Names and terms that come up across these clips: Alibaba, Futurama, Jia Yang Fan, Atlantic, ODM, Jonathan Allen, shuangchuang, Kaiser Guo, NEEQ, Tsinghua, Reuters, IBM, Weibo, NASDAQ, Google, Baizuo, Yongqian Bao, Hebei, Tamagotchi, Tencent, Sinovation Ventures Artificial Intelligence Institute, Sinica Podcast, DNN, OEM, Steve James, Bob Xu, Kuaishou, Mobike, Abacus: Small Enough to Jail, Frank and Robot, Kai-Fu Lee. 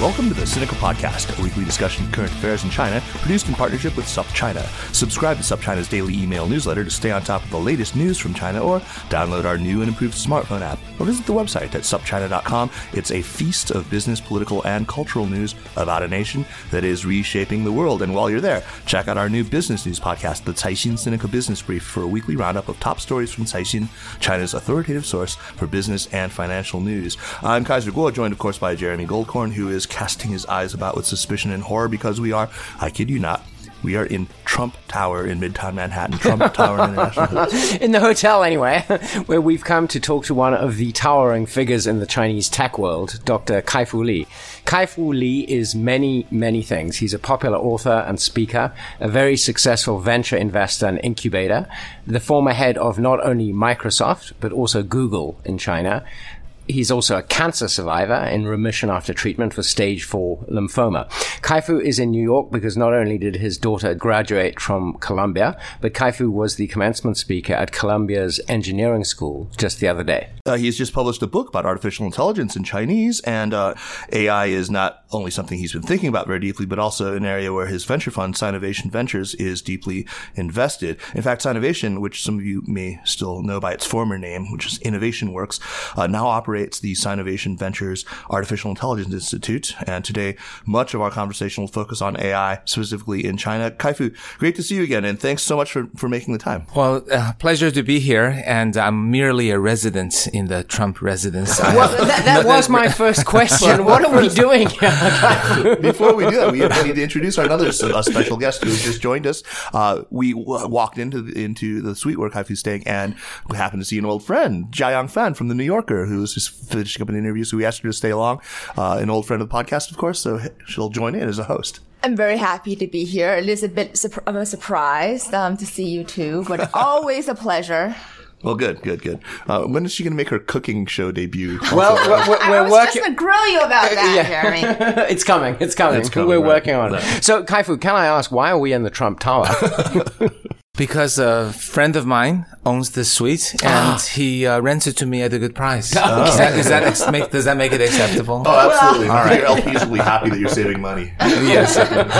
Welcome to the Sinica Podcast, a weekly discussion of current affairs in China, produced in partnership with SupChina. Subscribe to SupChina's daily email newsletter to stay on top of the latest news from China, or download our new and improved smartphone app, or visit the website at SupChina.com. It's a feast of business, political, and cultural news about a nation that is reshaping the world. And while you're there, check out our new business news podcast, the Caixin Sinica Business Brief, for a weekly roundup of top stories from Caixin, China's authoritative source for business and financial news. I'm Kaiser Guo, joined, of course, by Jeremy Goldcorn, who is casting his eyes about with suspicion and horror because we are, I kid you not, we are in Trump Tower in Midtown Manhattan, Trump Tower International. In the hotel, anyway, where we've come to talk to one of the towering figures in the Chinese tech world, Dr. Kai-Fu Lee. Kai-Fu Lee is many, many things. He's a popular author and speaker, a very successful venture investor and incubator, the former head of not only Microsoft, but also Google in China. He's also a cancer survivor in remission after treatment for stage 4 lymphoma. Kai-Fu is in New York because not only did his daughter graduate from Columbia, but Kai-Fu was the commencement speaker at Columbia's engineering school just the other day. He's just published a book about artificial intelligence in Chinese, and AI is not only something he's been thinking about very deeply, but also an area where his venture fund, Sinovation Ventures, is deeply invested. In fact, Sinovation, which some of you may still know by its former name, which is Innovation Works, now operates the Sinovation Ventures Artificial Intelligence Institute. And today, much of our conversation will focus on AI, specifically in China. Kai-Fu, great to see you again, and thanks so much for making the time. Well, pleasure to be here, and I'm merely a resident in the Trump residence. Well, that was my first question. What are we doing here? Before we do that, we need to introduce another special guest who just joined us. We walked into the suite where Kai-Fu's staying, and we happened to see an old friend, Jia Yang Fan from The New Yorker, who's just finishing up an interview, so we asked her to stay along. An old friend of the podcast, of course, so she'll join in as a host. I'm very happy to be here. It is a bit surprised to see you two, but always a pleasure. Well, good. When is she going to make her cooking show debut? Well, we're working. I was just going to grill you about that, Jeremy. It's coming. We're working on it. So, Kai-Fu, can I ask, why are we in the Trump Tower? Because a friend of mine owns this suite, and he rents it to me at a good price. Oh, okay. Does that make it acceptable? Oh, absolutely. All right. Your LPs will be happy that you're saving money. Yes.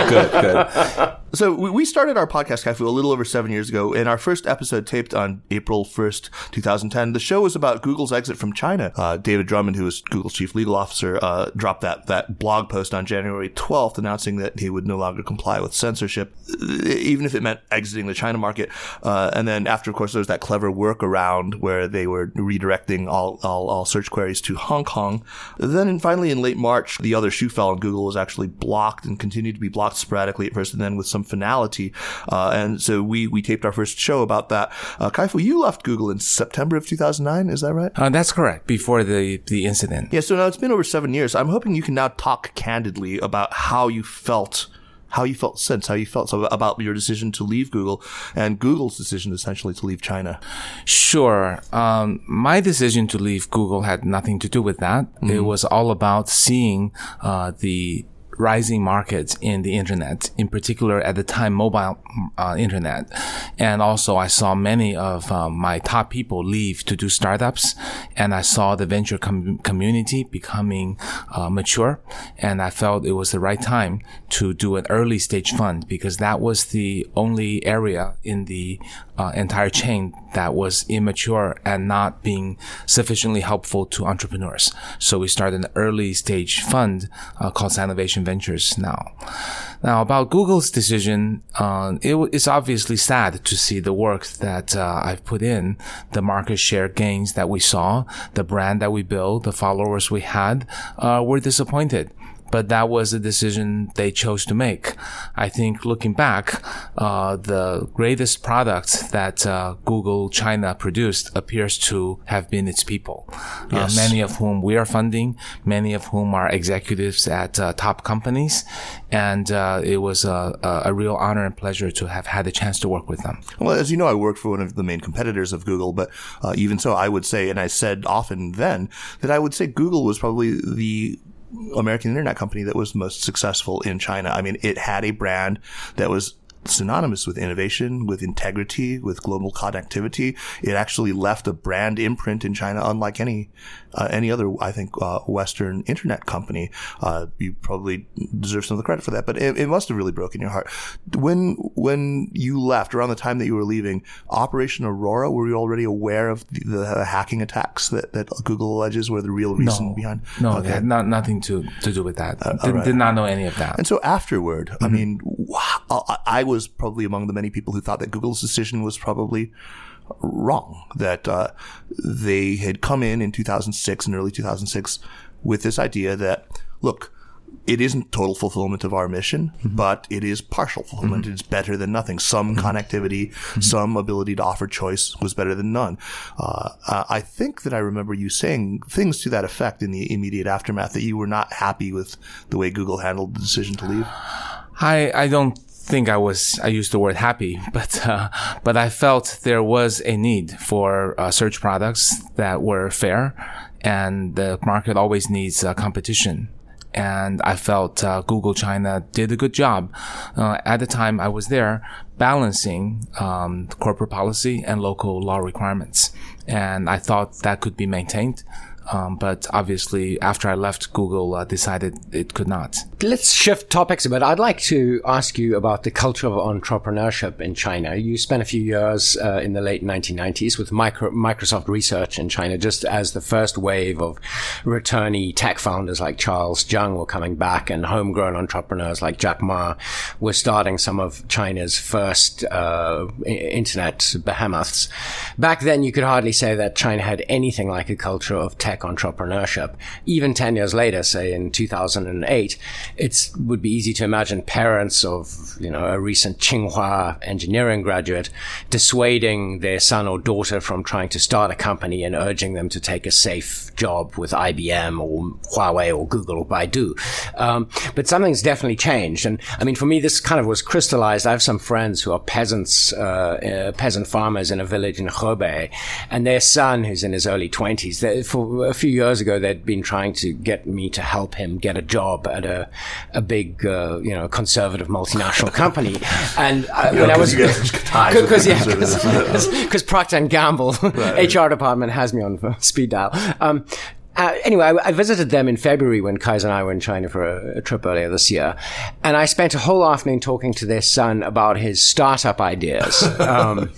Good. So we started our podcast, Kai-Fu, a little over 7 years ago. In our first episode, taped on April 1st, 2010, the show was about Google's exit from China. David Drummond, who was Google's chief legal officer, dropped that blog post on January 12th announcing that he would no longer comply with censorship, even if it meant exiting the China market. And then after, of course, there was that clever workaround where they were redirecting all search queries to Hong Kong. Then finally, in late March, the other shoe fell, and Google was actually blocked and continued to be blocked sporadically at first, and then with some finality. And so we taped our first show about that. Kai-Fu, you left Google in September of 2009, is that right? That's correct, before the incident. Yeah, so now it's been over 7 years. I'm hoping you can now talk candidly about how you felt about your decision to leave Google and Google's decision essentially to leave China. Sure. My decision to leave Google had nothing to do with that. Mm-hmm. It was all about seeing the rising markets in the internet, in particular at the time mobile internet. And also I saw many of my top people leave to do startups, and I saw the venture community becoming mature, and I felt it was the right time to do an early stage fund, because that was the only area in the entire chain that was immature and not being sufficiently helpful to entrepreneurs. So we started an early stage fund called Sinovation Ventures now. Now, about Google's decision, it's obviously sad to see the work that I've put in, the market share gains that we saw, the brand that we built, the followers we had, we're disappointed. But that was the decision they chose to make. I think looking back, the greatest product that Google China produced appears to have been its people. Yes. Many of whom we are funding, many of whom are executives at top companies. And it was a real honor and pleasure to have had the chance to work with them. Well, as you know, I worked for one of the main competitors of Google, but even so, I would say, and I said often then, that I would say Google was probably the American internet company that was most successful in China. I mean, it had a brand that was synonymous with innovation, with integrity, with global connectivity. It actually left a brand imprint in China unlike any other, I think, Western internet company. You probably deserve some of the credit for that, but it must have really broken your heart. When you left, around the time that you were leaving, Operation Aurora, were you already aware of the hacking attacks that Google alleges were the real reason behind? No, okay. They had nothing to do with that. Did not know any of that. And so afterward, I mean, I was probably among the many people who thought that Google's decision was probably wrong, that they had come in 2006, in early 2006, with this idea that, look, it isn't total fulfillment of our mission, but it is partial fulfillment. It's better than nothing. Some connectivity, some ability to offer choice was better than none. I think that I remember you saying things to that effect in the immediate aftermath, that you were not happy with the way Google handled the decision to leave. I don't think I used the word happy, but I felt there was a need for search products that were fair, and the market always needs competition. And I felt Google China did a good job. At the time I was there, balancing corporate policy and local law requirements. And I thought that could be maintained. But obviously, after I left, Google decided it could not. Let's shift topics a bit. I'd like to ask you about the culture of entrepreneurship in China. You spent a few years in the late 1990s with Microsoft Research in China, just as the first wave of returnee tech founders like Charles Zhang were coming back, and homegrown entrepreneurs like Jack Ma were starting some of China's first internet behemoths. Back then, you could hardly say that China had anything like a culture of tech entrepreneurship. Even 10 years later, say in 2008, it would be easy to imagine parents of, a recent Tsinghua engineering graduate dissuading their son or daughter from trying to start a company and urging them to take a safe job with IBM or Huawei or Google or Baidu. But something's definitely changed. And I mean, for me, this kind of was crystallized. I have some friends who are peasants, peasant farmers in a village in Hebei, and their son, who's in his early 20s, for a few years ago, they'd been trying to get me to help him get a job at a big, conservative multinational company. And when I was, because Procter and Gamble right. HR department has me on speed dial. Anyway, I visited them in February when Kaiser and I were in China for a trip earlier this year. And I spent a whole afternoon talking to their son about his startup ideas. And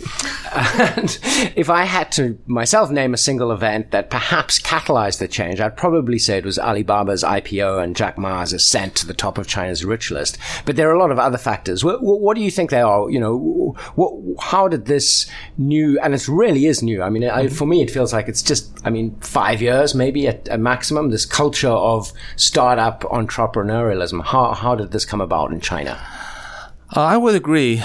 if I had to myself name a single event that perhaps catalyzed the change, I'd probably say it was Alibaba's IPO and Jack Ma's ascent to the top of China's rich list. But there are a lot of other factors. What do you think they are? How did this new, and it really is new. I mean, for me, it feels like it's just, 5 years maybe, at a maximum, this culture of startup entrepreneurialism. How did this come about in China? I would agree.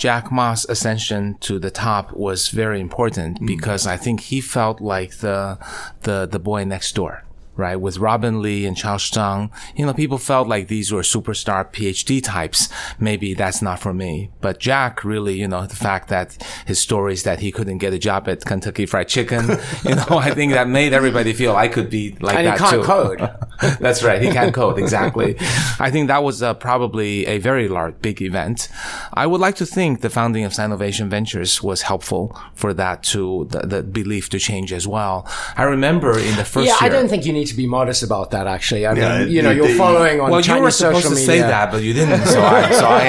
Jack Ma's ascension to the top was very important because I think he felt like the boy next door. Right, with Robin Lee and Charles Zhang, people felt like these were superstar PhD types. Maybe that's not for me. But Jack really, the fact that his stories that he couldn't get a job at Kentucky Fried Chicken, I think that made everybody feel I could be like and that too. And he can't code. That's right. He can't code. Exactly. I think that was probably a very big event. I would like to think the founding of Sinovation Ventures was helpful for that to the belief to change as well. I remember in the first year. I don't think you need to be modest about that, actually. You're following on China's social media. Well, you were supposed to say that, but you didn't, so I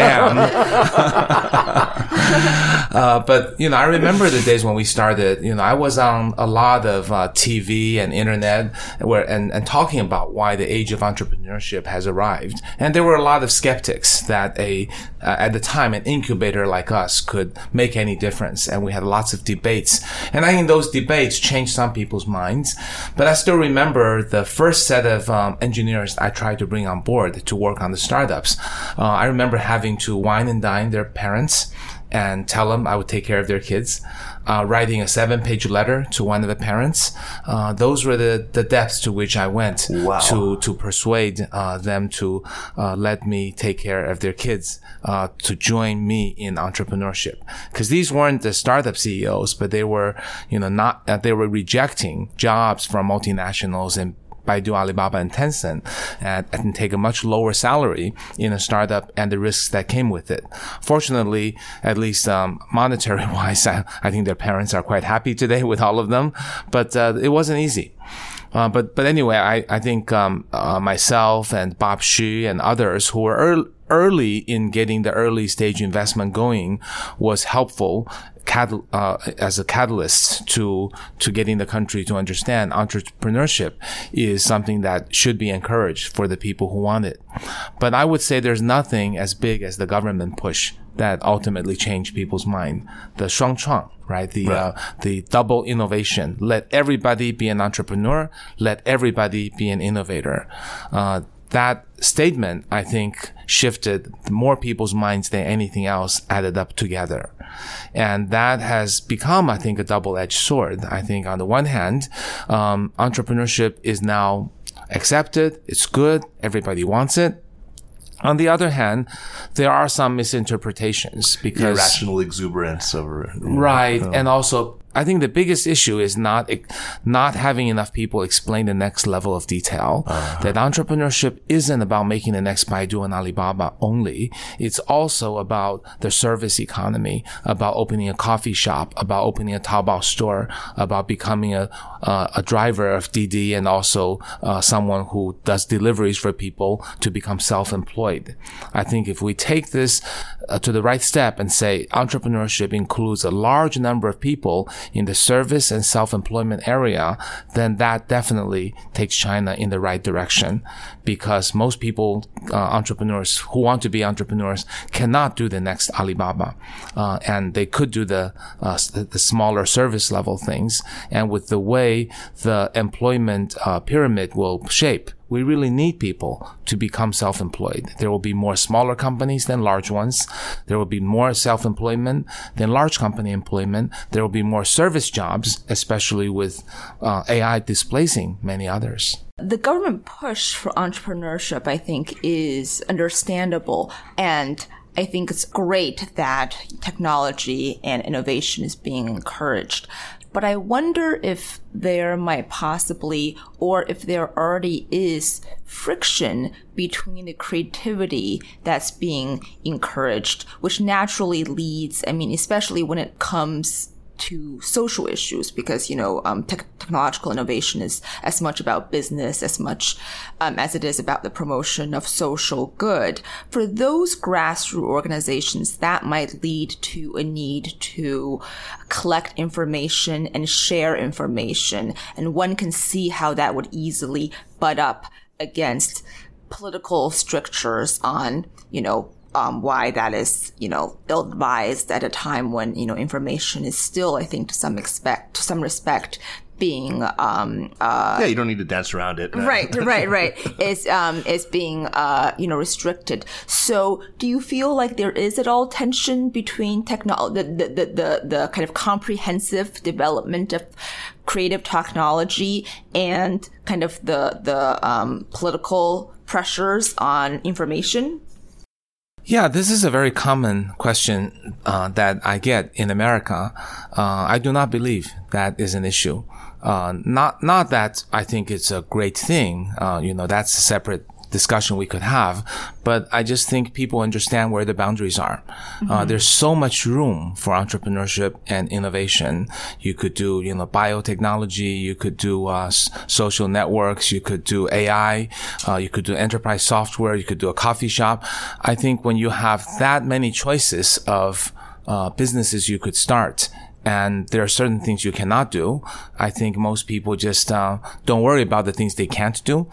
am. But, I remember the days when we started, I was on a lot of TV and internet and talking about why the age of entrepreneurship has arrived. And there were a lot of skeptics that at the time, an incubator like us could make any difference. And we had lots of debates. And I think those debates changed some people's minds. But I still remember the first set of engineers I tried to bring on board to work on the startups. I remember having to wine and dine their parents and tell them I would take care of their kids, writing a 7-page letter to one of the parents. Those were the depths to which I went to persuade them to let me take care of their kids, to join me in entrepreneurship. Because these weren't the startup CEOs, but they were, they were rejecting jobs from multinationals and Baidu, Alibaba, and Tencent, and take a much lower salary in a startup and the risks that came with it. Fortunately, at least monetary-wise, I think their parents are quite happy today with all of them, but it wasn't easy. But anyway, I think myself and Bob Xu and others who were early in getting the early stage investment going was helpful as a catalyst to getting the country to understand entrepreneurship is something that should be encouraged for the people who want it. But I would say there's nothing as big as the government push that ultimately changed people's mind. The shuangchuang, right? The double innovation. Let everybody be an entrepreneur. Let everybody be an innovator. That statement, I think, shifted more people's minds than anything else added up together. And that has become, I think, a double-edged sword. I think on the one hand, entrepreneurship is now accepted. It's good. Everybody wants it. On the other hand, there are some misinterpretations because irrational exuberance over it. Right. And also, I think the biggest issue is not having enough people explain the next level of detail. That entrepreneurship isn't about making the next Baidu and Alibaba only. It's also about the service economy, about opening a coffee shop, about opening a Taobao store, about becoming a driver of DiDi and also someone who does deliveries for people to become self-employed. I think if we take this to the right step and say entrepreneurship includes a large number of people in the service and self-employment area, then that definitely takes China in the right direction, because most people, entrepreneurs who want to be entrepreneurs, cannot do the next Alibaba, and they could do the smaller service level things. And with the way the employment pyramid will shape, we really need people to become self-employed. There will be more smaller companies than large ones. There will be more self-employment than large company employment. There will be more service jobs, especially with AI displacing many others. The government push for entrepreneurship, I think, is understandable. And I think it's great that technology and innovation is being encouraged. But I wonder if there might possibly, or if there already is, friction between the creativity that's being encouraged, which naturally leads, especially when it comes to social issues, because, technological innovation is as much about business as much as it is about the promotion of social good. For those grassroots organizations, that might lead to a need to collect information and share information. And one can see how that would easily butt up against political strictures on, why that is, ill-advised at a time when, information is still, I think, to some respect, being you don't need to dance around it. Right. Is being restricted. So, do you feel like there is at all tension between the kind of comprehensive development of creative technology and kind of the political pressures on information? Yeah, this is a very common question that I get in America. I do not believe that is an issue. Not that I think it's a great thing. That's a separate discussion we could have. But I just think people understand where the boundaries are. Mm-hmm. There's so much room for entrepreneurship and innovation. You could do, biotechnology. You could do social networks. You could do AI. You could do enterprise software. You could do a coffee shop. I think when you have that many choices of businesses you could start, and there are certain things you cannot do. I think most people just don't worry about the things they can't do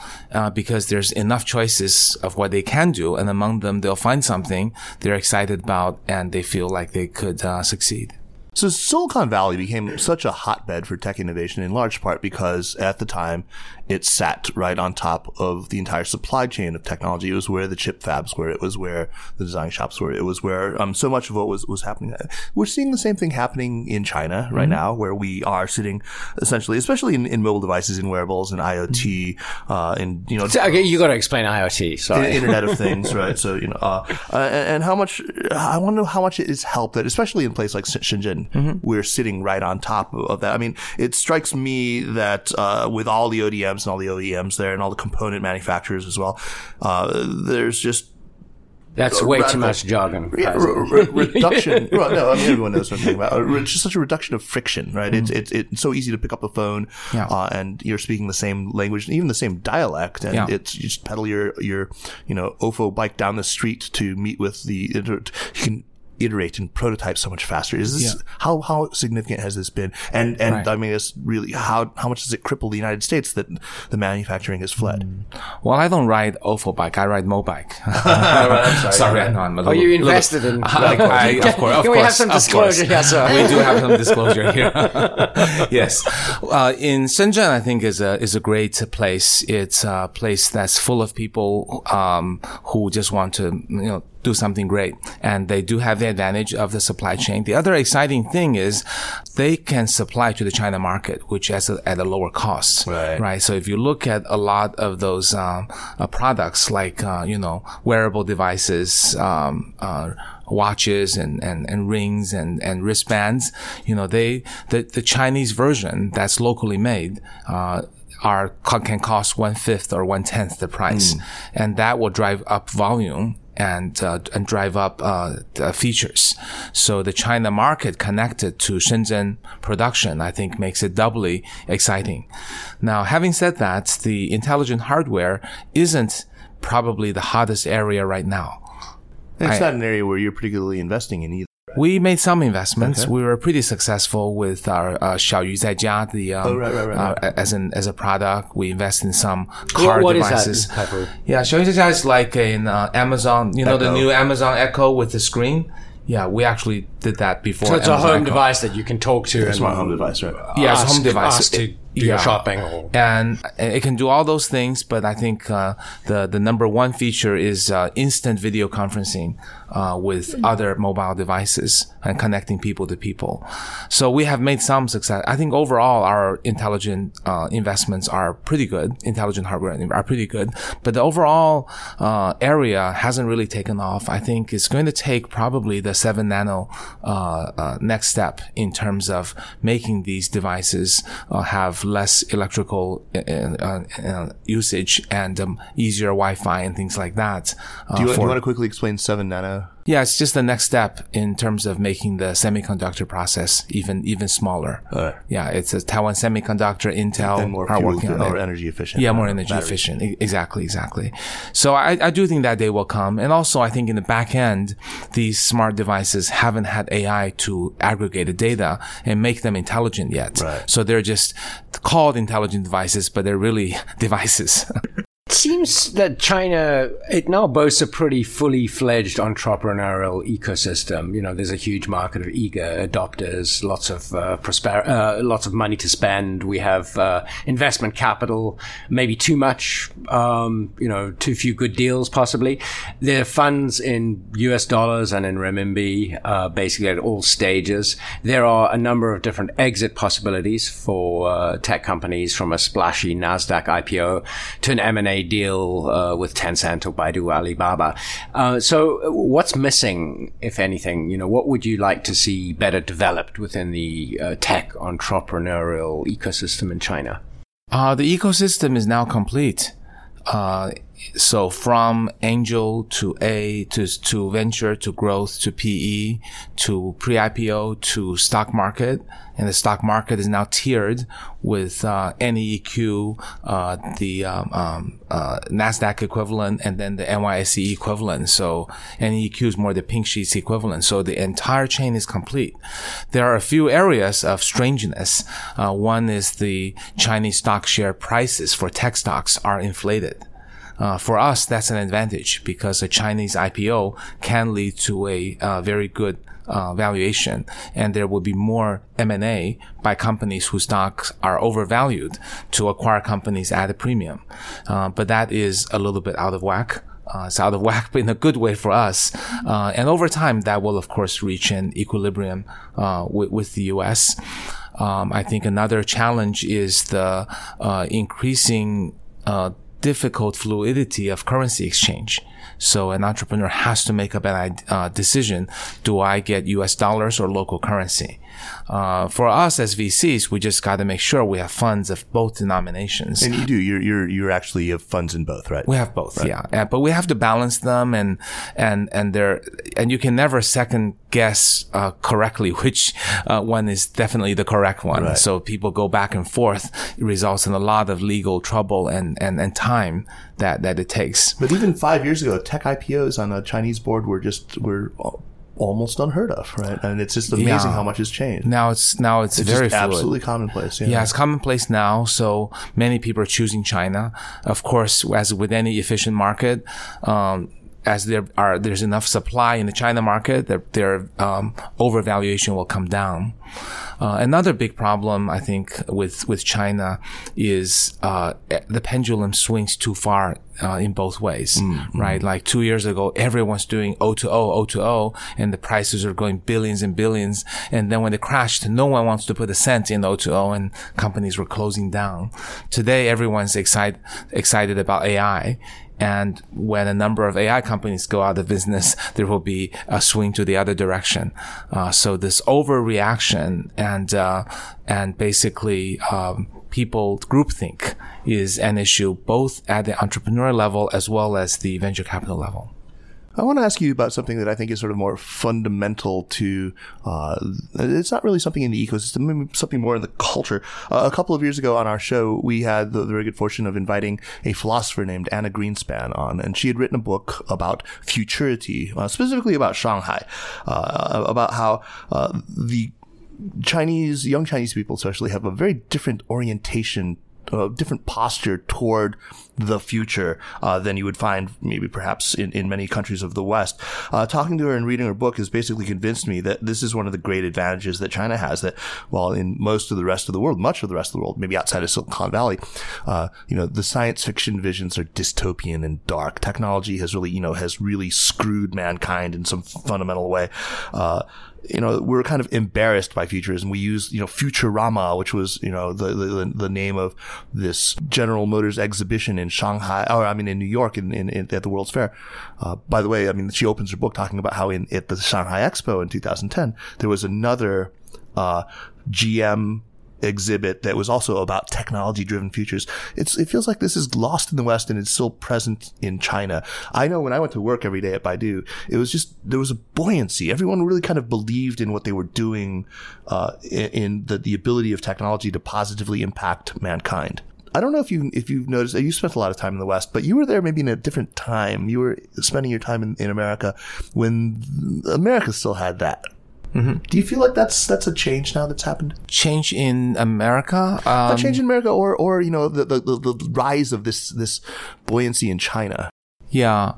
because there's enough choices of what they can do, and among them they'll find something they're excited about and they feel like they could succeed. So Silicon Valley became such a hotbed for tech innovation in large part because at the time it sat right on top of the entire supply chain of technology. It was where the chip fabs were. It was where the design shops were. It was where so much of what was happening. We're seeing the same thing happening in China right now, where we are sitting essentially, especially in mobile devices, in wearables, in IoT, in, you know. So, okay, you got to explain IoT. Sorry, Internet of Things, right? So, you know, and how much, I want to know how much it has helped that, especially in a place like Shenzhen. Mm-hmm. We're sitting right on top of that. I mean, it strikes me that with all the ODMs and all the OEMs there and all the component manufacturers as well, there's just... That's way too much jargon. Reduction. Well, no, I mean, everyone knows what I'm talking about. Just such a reduction of friction, right? Mm-hmm. It's so easy to pick up the phone, and you're speaking the same language, even the same dialect, and it's, you just pedal your, you know, Ofo bike down the street to meet with the... You can iterate and prototype so much faster. Is this how significant has this been? And right. I mean, it's really how much does it cripple the United States that the manufacturing has fled? Well, I don't ride Ofo bike. I ride Mobike. Sorry, I know I'm a little. Are you invested in? Of course. Can we have some disclosure here, sir? We do have some disclosure here. Yes, in Shenzhen, I think is a great place. It's a place that's full of people who just want to do something great. And they do have the advantage of the supply chain. The other exciting thing is they can supply to the China market, which is at a lower cost. Right. So if you look at a lot of those products like, wearable devices, watches and rings and wristbands, the Chinese version that's locally made, can cost 1/5 or 1/10 the price. And that will drive up volume and drive up features. So the China market connected to Shenzhen production, I think, makes it doubly exciting. Now, having said that, the intelligent hardware isn't probably the hottest area right now. It's not an area where you're particularly investing in either. We made some investments. Okay. We were pretty successful with our Xiaoyu Zaijia, the as a product. We invest in some car devices. What is that? Yeah, Xiaoyu Zaijia is like an Amazon, the new Amazon Echo with the screen. Yeah, we actually did that before. So it's Amazon a home Echo. Device that you can talk to. It's my home device, right? Yeah, it's a home device. Do your shopping. And it can do all those things, but I think the number one feature is instant video conferencing with other mobile devices and connecting people to people. So we have made some success. I think overall our intelligent investments are pretty good. Intelligent hardware are pretty good. But the overall area hasn't really taken off. I think it's going to take probably the 7 nano next step in terms of making these devices have less electrical usage and easier Wi-Fi and things like that. Do you want to quickly explain 7 nano? Yeah, it's just the next step in terms of making the semiconductor process even smaller. Yeah, it's a Taiwan Semiconductor, Intel, and more working on it. Energy efficient. Yeah, more energy batteries. Efficient. Exactly. So I do think that day will come. And also, I think in the back end, these smart devices haven't had AI to aggregate the data and make them intelligent yet. Right. So they're just called intelligent devices, but they're really devices. It seems that China, it now boasts a pretty fully fledged entrepreneurial ecosystem. There's a huge market of eager adopters, lots of money to spend. We have investment capital, maybe too much, too few good deals possibly. There are funds in US dollars and in renminbi, basically at all stages. There are a number of different exit possibilities for tech companies, from a splashy NASDAQ IPO to an M&A deal with Tencent or Baidu, Alibaba. So what's missing, if anything? What would you like to see better developed within the tech entrepreneurial ecosystem in China? The ecosystem is now complete. So from angel to A to venture to growth to PE to pre-IPO to stock market. And the stock market is now tiered with NEEQ, the NASDAQ equivalent, and then the NYSE equivalent. So NEEQ is more the pink sheets equivalent. So the entire chain is complete. There are a few areas of strangeness. One is the Chinese stock share prices for tech stocks are inflated. For us, that's an advantage because a Chinese IPO can lead to a very good valuation, and there will be more M&A by companies whose stocks are overvalued to acquire companies at a premium. But that is a little bit out of whack. It's out of whack, but in a good way for us. And over time, that will, of course, reach an equilibrium with the U.S. I think another challenge is the increasing difficult fluidity of currency exchange. So an entrepreneur has to make up a decision. Do I get US dollars or local currency? For us as VCs, we just got to make sure we have funds of both denominations. And you do. You're actually have funds in both, right? We have both, right. Yeah. But we have to balance them, and you can never second guess correctly which one is definitely the correct one. Right. So people go back and forth. It results in a lot of legal trouble and time that it takes. But even 5 years ago, tech IPOs on a Chinese board were almost unheard of, right? And it's just amazing how much has changed. Now it's very fluid. Absolutely commonplace. Yeah, it's commonplace now. So many people are choosing China. Of course, as with any efficient market, as there's enough supply in the China market, that their overvaluation will come down. Another big problem, I think, with China is the pendulum swings too far in both ways, right? Like 2 years ago, everyone's doing O2O, and the prices are going billions and billions. And then when it crashed, no one wants to put a cent in O2O, and companies were closing down. Today, everyone's excited about AI. And when a number of AI companies go out of business, there will be a swing to the other direction. So this overreaction and basically people groupthink is an issue both at the entrepreneur level as well as the venture capital level. I want to ask you about something that I think is sort of more fundamental to, it's not really something in the ecosystem, maybe something more in the culture. A couple of years ago on our show, we had the very good fortune of inviting a philosopher named Anna Greenspan on, and she had written a book about futurity, specifically about Shanghai, about how the young Chinese people especially have a very different orientation, different posture toward the future than you would find maybe perhaps in many countries of the West. Talking to her and reading her book has basically convinced me that this is one of the great advantages that China has, that while in much of the rest of the world, maybe outside of Silicon Valley, the science fiction visions are dystopian and dark. Technology has really, screwed mankind in some fundamental way. We're kind of embarrassed by futurism. We use, Futurama, which was, the name of this General Motors exhibition in New York at the World's Fair. By the way, she opens her book talking about how at the Shanghai Expo in 2010, there was another GM exhibit that was also about technology-driven futures. It feels like this is lost in the West and it's still present in China. I know when I went to work every day at Baidu, it was just, there was a buoyancy. Everyone really kind of believed in what they were doing, in the ability of technology to positively impact mankind. I don't know if you've noticed, you spent a lot of time in the West, but you were there maybe in a different time. You were spending your time in America when America still had that. Mm-hmm. Do you feel like that's a change now that's happened? Change in America? A change in America or the rise of this buoyancy in China? Yeah.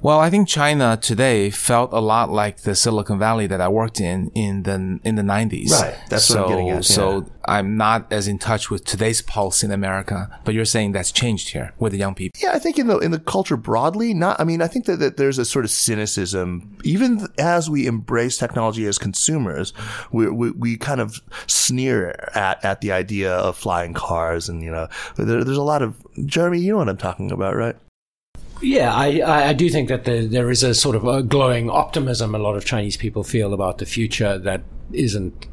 Well, I think China today felt a lot like the Silicon Valley that I worked in the 90s. Right. That's what I'm getting at. Yeah. So I'm not as in touch with today's pulse in America, but you're saying that's changed here with the young people. Yeah, I think in the culture broadly, I think that there's a sort of cynicism. Even as we embrace technology as consumers, we kind of sneer at the idea of flying cars and, there's a lot of, Jeremy, you know what I'm talking about, right? Yeah, I do think that there is a sort of a glowing optimism a lot of Chinese people feel about the future that isn't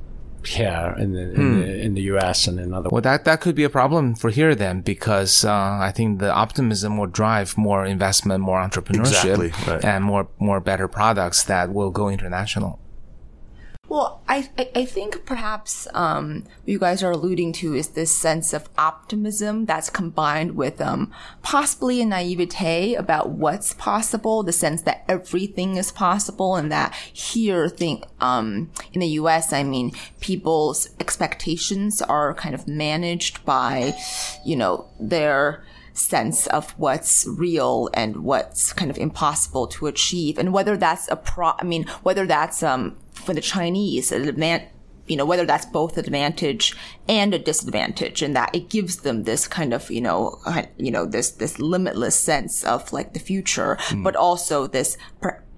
here in the US and in other. Well, that could be a problem for here then, because I think the optimism will drive more investment, more entrepreneurship, and more better products that will go international. Well, I think perhaps what you guys are alluding to is this sense of optimism that's combined with possibly a naivete about what's possible, the sense that everything is possible, and that here in the US, I mean, people's expectations are kind of managed by, their sense of what's real and what's kind of impossible to achieve, and whether that's whether that's for the Chinese, whether that's both an advantage and a disadvantage, in that it gives them this kind of, this limitless sense of like the future, but also this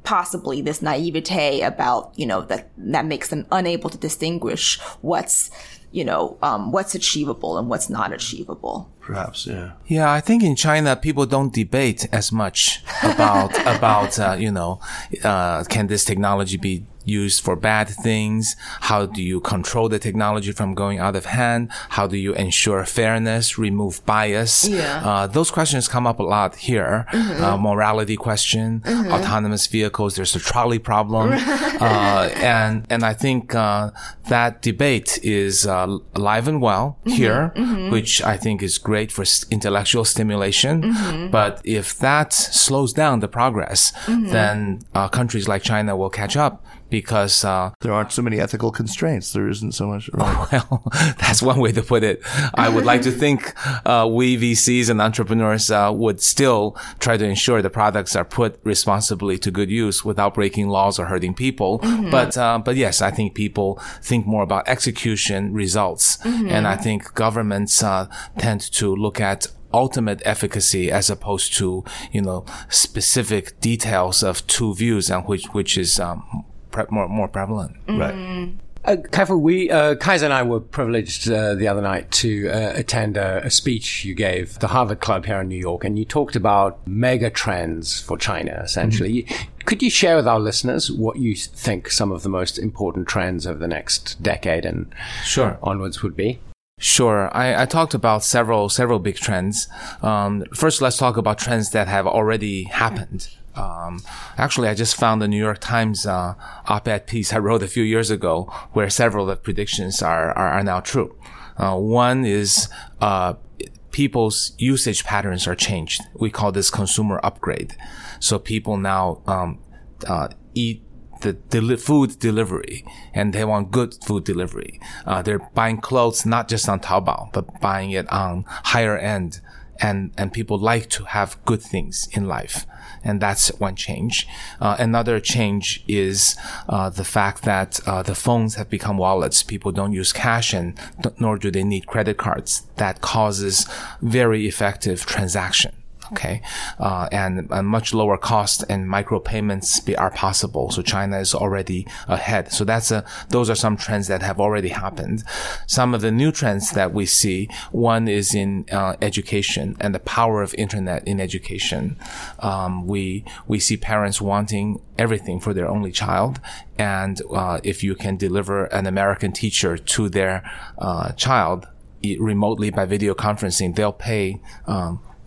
possibly this naivete about, that makes them unable to distinguish what's achievable and what's not achievable. Perhaps, yeah. Yeah, I think in China, people don't debate as much about can this technology be used for bad things? How do you control the technology from going out of hand? How do you ensure fairness, remove bias? Yeah. Those questions come up a lot here. Mm-hmm. Morality question, mm-hmm. autonomous vehicles, there's a trolley problem. And I think that debate is alive and well here, mm-hmm. which I think is great for intellectual stimulation. Mm-hmm. But if that slows down the progress, mm-hmm. then countries like China will catch up, because there aren't so many ethical constraints. There isn't so much. Right? Well, that's one way to put it. I would like to think we VCs and entrepreneurs would still try to ensure the products are put responsibly to good use without breaking laws or hurting people. Mm-hmm. But yes, I think people think more about execution, results. Mm-hmm. And I think governments tend to look at ultimate efficacy as opposed to, specific details of two views, and which is more prevalent. Mm-hmm. Right. Kai-Fu, Kaiser and I were privileged the other night to attend a speech you gave at the Harvard Club here in New York, and you talked about mega trends for China, essentially. Mm-hmm. Could you share with our listeners what you think some of the most important trends over the next decade and onwards would be? Sure. I talked about several big trends. First, let's talk about trends that have already happened. Actually, I just found the New York Times op-ed piece I wrote a few years ago, where several of the predictions are now true. One is people's usage patterns are changed. We call this consumer upgrade. So people now eat the food delivery, and they want good food delivery. They're buying clothes not just on Taobao, but buying it on higher end, and people like to have good things in life. And that's one change. Another change is the fact that the phones have become wallets. People don't use cash, and nor do they need credit cards. That causes very effective transaction. Okay. And much lower cost, and micro payments are possible. So China is already ahead. So those are some trends that have already happened. Some of the new trends that we see, one is in education and the power of internet in education. We see parents wanting everything for their only child. And, if you can deliver an American teacher to their, child remotely by video conferencing, they'll pay,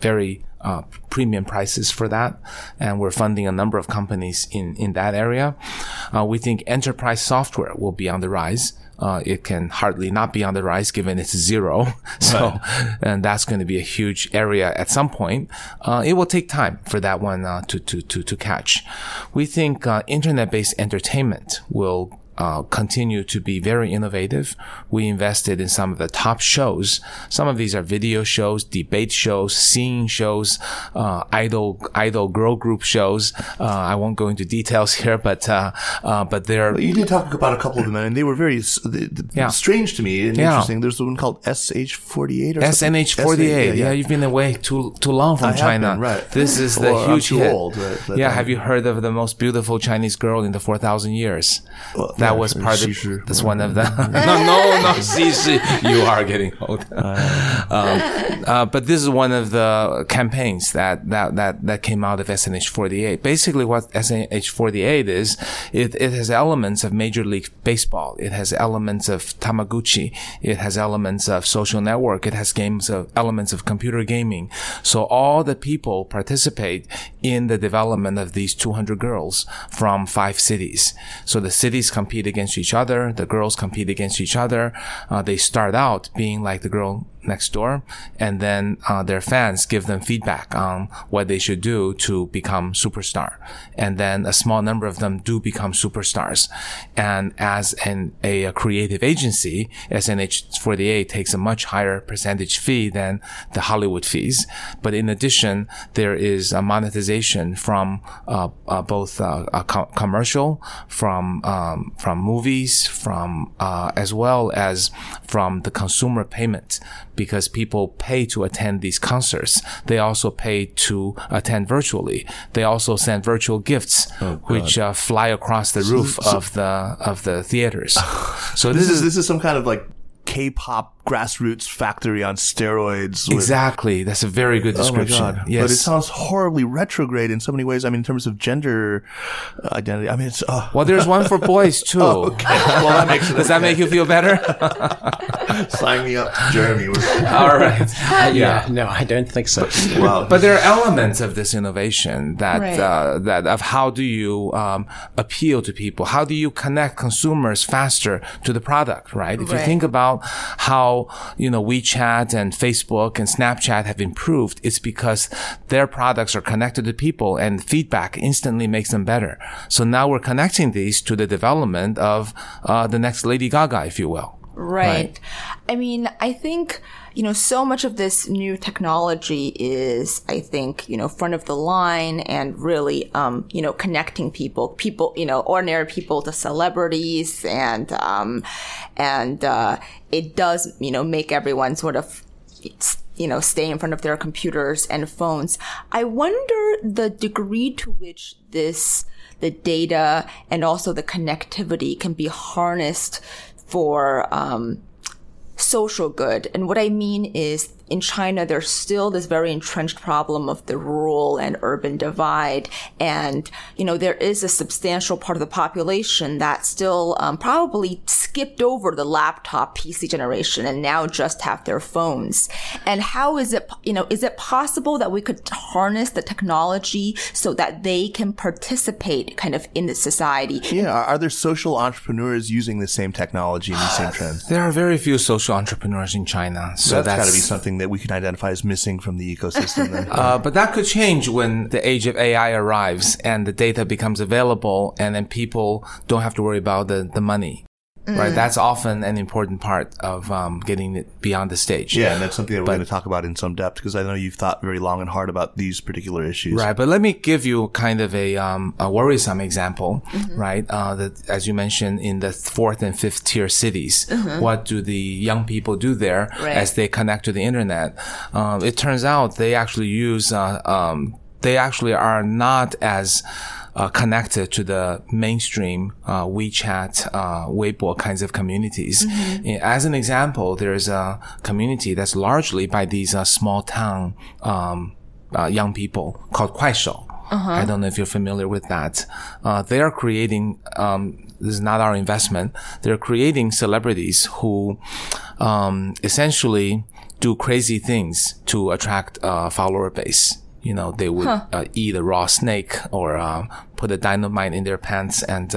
very, premium prices for that, and we're funding a number of companies in that area. We think enterprise software will be on the rise. It can hardly not be on the rise, given it's zero. So, and that's going to be a huge area at some point. It will take time for that one to catch. We think internet-based entertainment will continue to be very innovative. We invested in some of the top shows. Some of these are video shows, debate shows, singing shows, idol girl group shows. I won't go into details here, but they're... Well, you did talk about a couple of them, and they were very strange to me and interesting. There's one called SH48 or something. SNH48. Yeah, you've been away too long from China. Have been, right. This is the huge hit. Old, right, have you heard of the most beautiful Chinese girl in the 4,000 years? Well, that that was part of the, that's one of them. No, Xi, you are getting old. But this is one of the campaigns that came out of SNH48. Basically, what SNH48 is, it has elements of Major League Baseball. It has elements of Tamagotchi. It has elements of social network. It has elements of computer gaming. So all the people participate in the development of these 200 girls from 5 cities. So the cities compete against each other. The girls compete against each other. They start out being like the girl next door, and then their fans give them feedback on what they should do to become superstar. And then a small number of them do become superstars. And as a creative agency, SNH48 takes a much higher percentage fee than the Hollywood fees. But in addition, there is a monetization from both commercial, from movies, from as well as from the consumer payment. Because people pay to attend these concerts. They also pay to attend virtually. They also send virtual gifts, which fly across the roof of the theaters. So this is some kind of like K-pop grassroots factory on steroids. Exactly. That's a very good description. Oh my God. Yes. But it sounds horribly retrograde in so many ways. I mean, in terms of gender identity. I mean, it's... Oh. Well, there's one for boys, too. Oh, okay. Well, that makes sense. Does that make you feel better? Sign me up, Jeremy. All right. Yeah. No, I don't think so. Wow. But there are elements of this innovation that, that of how do you appeal to people? How do you connect consumers faster to the product, right? If you think about how WeChat and Facebook and Snapchat have improved, it's because their products are connected to people and feedback instantly makes them better. So now we're connecting these to the development of the next Lady Gaga, if you will. Right. I mean, I think, so much of this new technology is, I think, front of the line and really, connecting people, ordinary people to celebrities and it does, make everyone sort of, stay in front of their computers and phones. I wonder the degree to which the data and also the connectivity can be harnessed for social good. And what I mean is, in China, there's still this very entrenched problem of the rural and urban divide. And, there is a substantial part of the population that still probably skipped over the laptop PC generation and now just have their phones. And how is it, is it possible that we could harness the technology so that they can participate kind of in the society? Yeah. Are there social entrepreneurs using the same technology and the same trends? There are very few social entrepreneurs in China. So that's got to be something that we can identify as missing from the ecosystem. But that could change when the age of AI arrives and the data becomes available, and then people don't have to worry about the money. Right, that's often an important part of getting it beyond the stage. Yeah, and that's something that we're going to talk about in some depth, because I know you've thought very long and hard about these particular issues. Right, but let me give you kind of a worrisome example, right? That, as you mentioned, in the 4th and 5th tier cities, what do the young people do there as they connect to the internet? It turns out they actually are not as connected to the mainstream WeChat, Weibo kinds of communities. As an example, there is a community that's largely by these small town young people called Kuaishou. I don't know if you're familiar with that. They are creating, this is not our investment, they're creating celebrities who essentially do crazy things to attract a follower base. They would eat a raw snake or put a dynamite in their pants and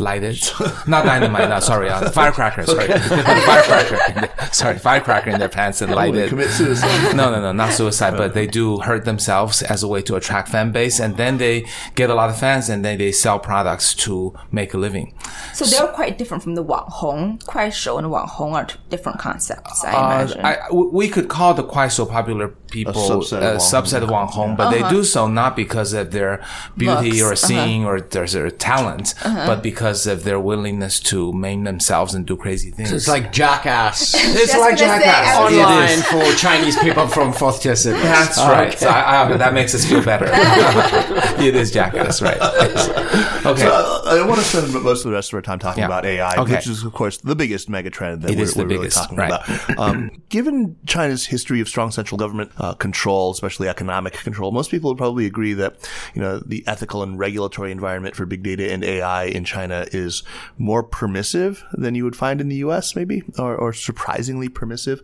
light it. Not dynamite, no, sorry, firecracker. Sorry, firecracker in their pants and light it. Commit suicide? No, not suicide. But they do hurt themselves as a way to attract fan base, and then they get a lot of fans, and then they sell products to make a living. So they're quite different from the Wanhong. Kuaishou and Wanhong are different concepts, I imagine. We could call the Kuaishou popular people a subset of Wanhong, but they do so not because of their beauty or seeing or their talent, but because of their willingness to maim themselves and do crazy things. So it's like Jackass. It's like Jackass online for Chinese people from fourth-tier cities. That's right. Okay. So that makes us feel better. It is Jackass, right? Okay. So I want to spend most of the rest of our time talking about AI, which is, of course, the biggest megatrend that we're really talking about. Given China's history of strong central government control, especially economic control, most people would probably agree that, you know, the ethical and regulatory environment for big data and AI in China is more permissive than you would find in the U.S., maybe, or surprisingly permissive.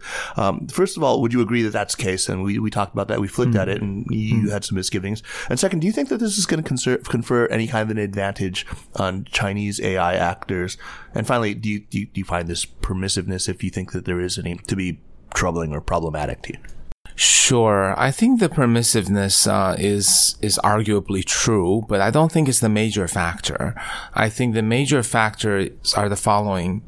First of all, would you agree that that's the case? And we talked about that. We flipped at it, and you had some misgivings. And second, do you think that this is going to confer any kind of an advantage on Chinese AI actors? And finally, do you find this permissiveness, if you think that there is any, to be troubling or problematic to you? Sure. I think the permissiveness is arguably true, but I don't think it's the major factor. I think the major factors are the following.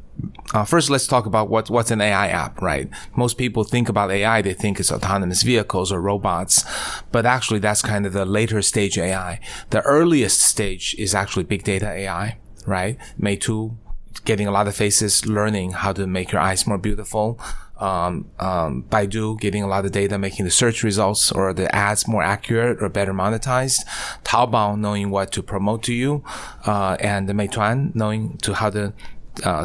First, let's talk about what's an AI app, right? Most people think about AI, they think it's autonomous vehicles or robots, but actually that's kind of the later stage AI. The earliest stage is actually big data AI, right? Meitu, getting a lot of faces, learning how to make your eyes more beautiful. Baidu, getting a lot of data, making the search results or the ads more accurate or better monetized. Taobao, knowing what to promote to you, and the Meituan, knowing how to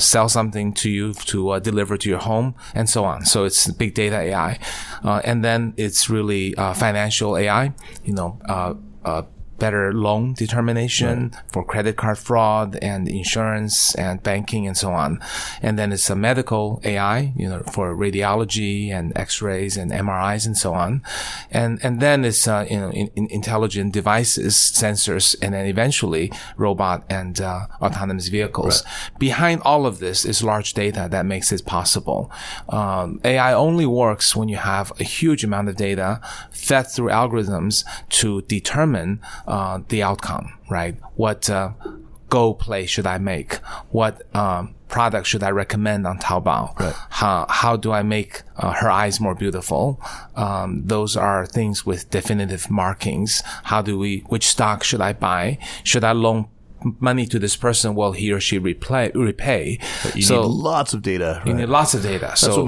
sell something to you, to deliver to your home, and so on. So it's big data AI. And then it's really financial AI, you know, better loan determination for credit card fraud and insurance and banking and so on. And then it's a medical AI, you know, for radiology and x-rays and MRIs and so on. And then it's, you know, intelligent devices, sensors, and then eventually robot and, autonomous vehicles. Right. Behind all of this is large data that makes it possible. AI only works when you have a huge amount of data fed through algorithms to determine the outcome, right? What Go play should I make? What product should I recommend on Taobao? Right. How do I make her eyes more beautiful? Those are things with definitive markings. Which stock should I buy? Should I loan money to this person? Will he or she repay? But you need lots of data. Right? You need lots of data. That's what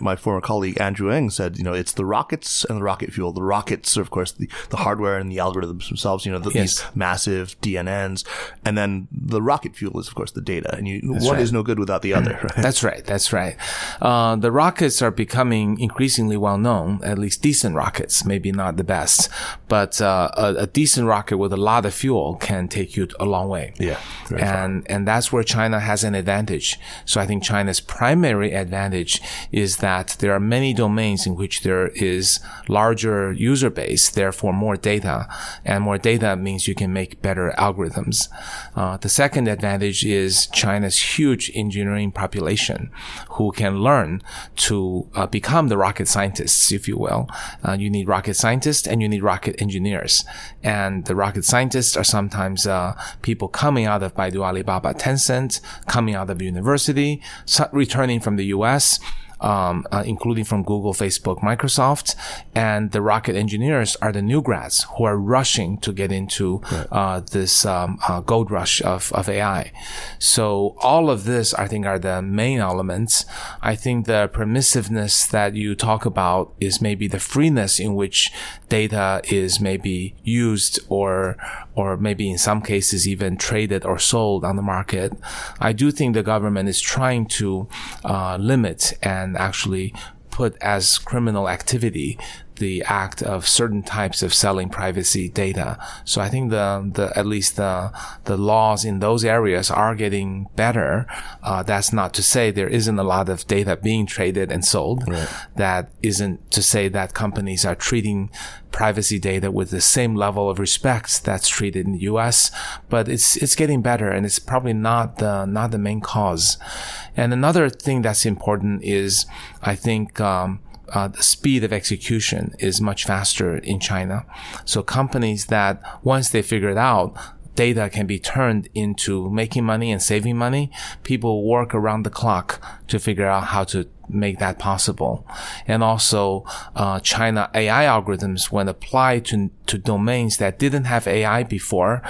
my former colleague Andrew Ng said. You know, it's the rockets and the rocket fuel. The rockets are, of course, the hardware and the algorithms themselves. You know, these massive DNNs, and then the rocket fuel is, of course, the data. And one is no good without the other. Right? That's right. The rockets are becoming increasingly well known. At least decent rockets, maybe not the best, but a decent rocket with a lot of fuel can take you a long way. Yeah, and that's where China has an advantage. So I think China's primary advantage is that there are many domains in which there is larger user base, therefore more data, and more data means you can make better algorithms. The second advantage is China's huge engineering population who can learn to become the rocket scientists, if you will. You need rocket scientists and you need rocket engineers, and the rocket scientists are sometimes people coming out of Baidu, Alibaba, Tencent, coming out of university, returning from the U.S., including from Google, Facebook, Microsoft, and the rocket engineers are the new grads who are rushing to get into this gold rush of AI. So all of this, I think, are the main elements. I think the permissiveness that you talk about is maybe the freeness in which data is maybe used or maybe in some cases even traded or sold on the market. I do think the government is trying to limit and actually put as criminal activity the act of certain types of selling privacy data. So I think at least the laws in those areas are getting better. That's not to say there isn't a lot of data being traded and sold. Right. That isn't to say that companies are treating privacy data with the same level of respect that's treated in the US, but it's getting better, and it's probably not the main cause. And another thing that's important is, I think, the speed of execution is much faster in China. So companies that, once they figure it out, data can be turned into making money and saving money, people work around the clock to figure out how to make that possible. And also, China AI algorithms, when applied to domains that didn't have AI before,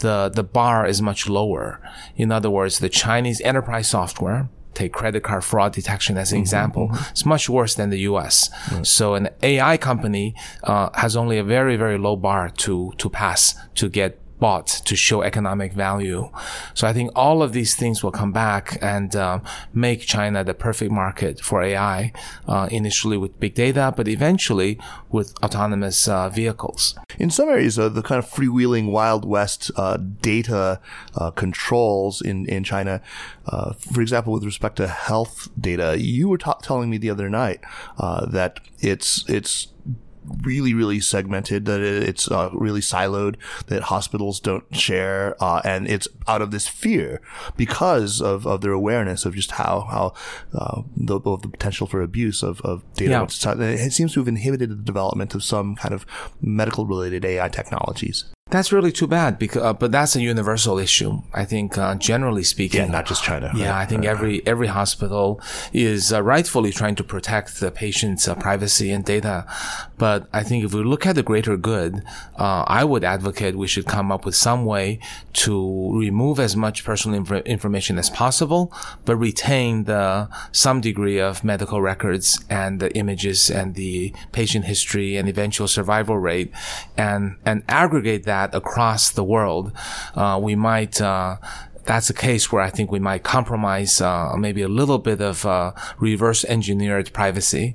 the bar is much lower. In other words, the Chinese enterprise software, take credit card fraud detection as an example, it's much worse than the US. Right. So an AI company has only a very, very low bar to pass, to get bought, to show economic value. So I think all of these things will come back and make China the perfect market for AI, initially with big data, but eventually with autonomous vehicles. In some areas, the kind of freewheeling Wild West data controls in China, for example, with respect to health data, you were telling me the other night that it's really, really segmented, that it's really siloed, that hospitals don't share, and it's out of this fear because of their awareness of just how the potential for abuse of data. Yeah. It seems to have inhibited the development of some kind of medical-related AI technologies. That's really too bad, because but that's a universal issue. I think generally speaking, not just China. Yeah, right? I think every hospital is rightfully trying to protect the patient's privacy and data. But I think if we look at the greater good, I would advocate we should come up with some way to remove as much personal information as possible, but retain some degree of medical records and the images and the patient history and eventual survival rate, and aggregate that across the world. That's a case where I think we might compromise maybe a little bit of reverse engineered privacy.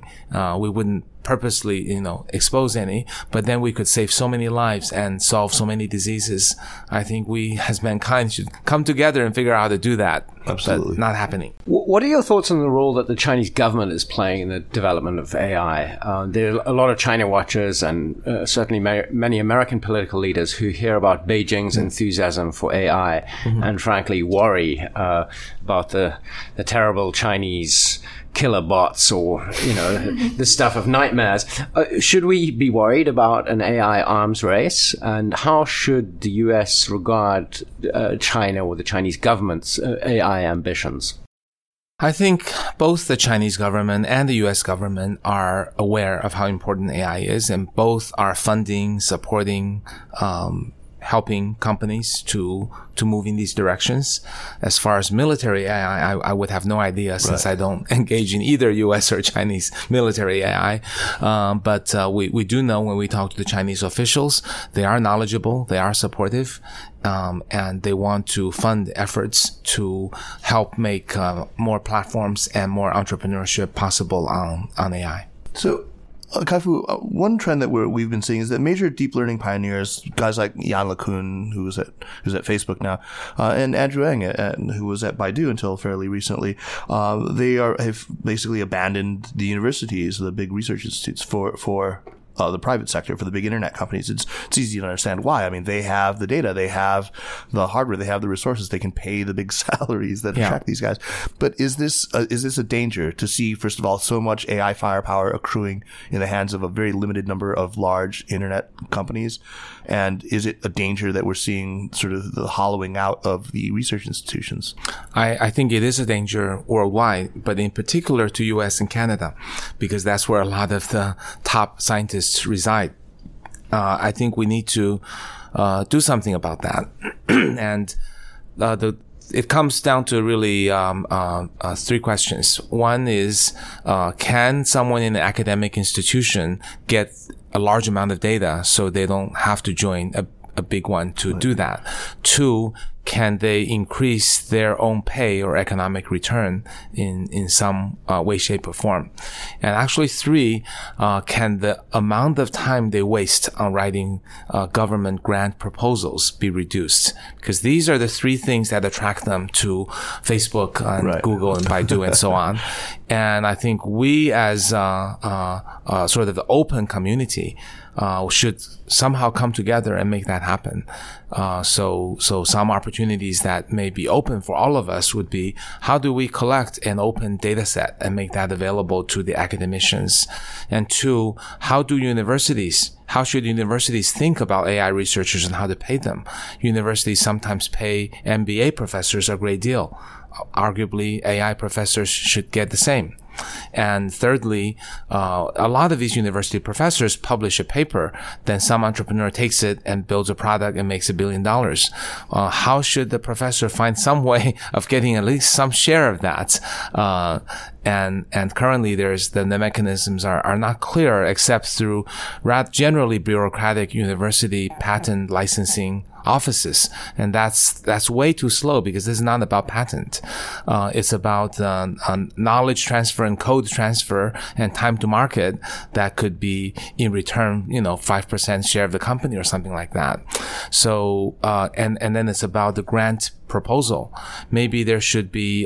We wouldn't purposely, expose any, but then we could save so many lives and solve so many diseases. I think we as mankind should come together and figure out how to do that. Absolutely. But not happening. What are your thoughts on the role that the Chinese government is playing in the development of AI? There are a lot of China watchers and certainly many American political leaders who hear about Beijing's enthusiasm for AI and frankly worry about the terrible Chinese killer bots or, the stuff of nightmares. Should we be worried about an AI arms race? And how should the US regard China or the Chinese government's AI ambitions? I think both the Chinese government and the U.S. government are aware of how important AI is, and both are funding, supporting, helping companies to move in these directions. As far as military AI, I would have no idea since I don't engage in either U.S. or Chinese military AI. But we do know when we talk to the Chinese officials, they are knowledgeable, they are supportive, and they want to fund efforts to help make more platforms and more entrepreneurship possible on AI. So, Kai-Fu, one trend that we've been seeing is that major deep learning pioneers, guys like Yann LeCun, who's at Facebook now, and Andrew Ng, who was at Baidu until fairly recently, have basically abandoned the universities, the big research institutes, for the private sector, for the big internet companies. It's easy to understand why. I mean, they have the data, they have the hardware, they have the resources, they can pay the big salaries that attract these guys. But is this a danger to see, first of all, so much AI firepower accruing in the hands of a very limited number of large internet companies? And is it a danger that we're seeing sort of the hollowing out of the research institutions? I think it is a danger worldwide, but in particular to US and Canada, because that's where a lot of the top scientists reside. I think we need to do something about that. And it comes down to really three questions. One is, can someone in an academic institution get a large amount of data so they don't have to join a big one to do that? Two, can they increase their own pay or economic return in some way, shape, or form? And actually, three, can the amount of time they waste on writing government grant proposals be reduced? Because these are the three things that attract them to Facebook and Google and Baidu and so on. And I think we as sort of the open community should somehow come together and make that happen. So some opportunities that may be open for all of us would be, how do we collect an open data set and make that available to the academicians? And two, how should universities think about AI researchers and how to pay them? Universities sometimes pay MBA professors a great deal. Arguably, AI professors should get the same. And thirdly, a lot of these university professors publish a paper, then some entrepreneur takes it and builds a product and makes $1 billion. How should the professor find some way of getting at least some share of that? And currently there's the mechanisms are not clear except through rather generally bureaucratic university patent licensing offices. And that's way too slow because this is not about patent. It's about, knowledge transfer and code transfer and time to market that could be in return, 5% share of the company or something like that. So, and then it's about the grant proposal. Maybe there should be,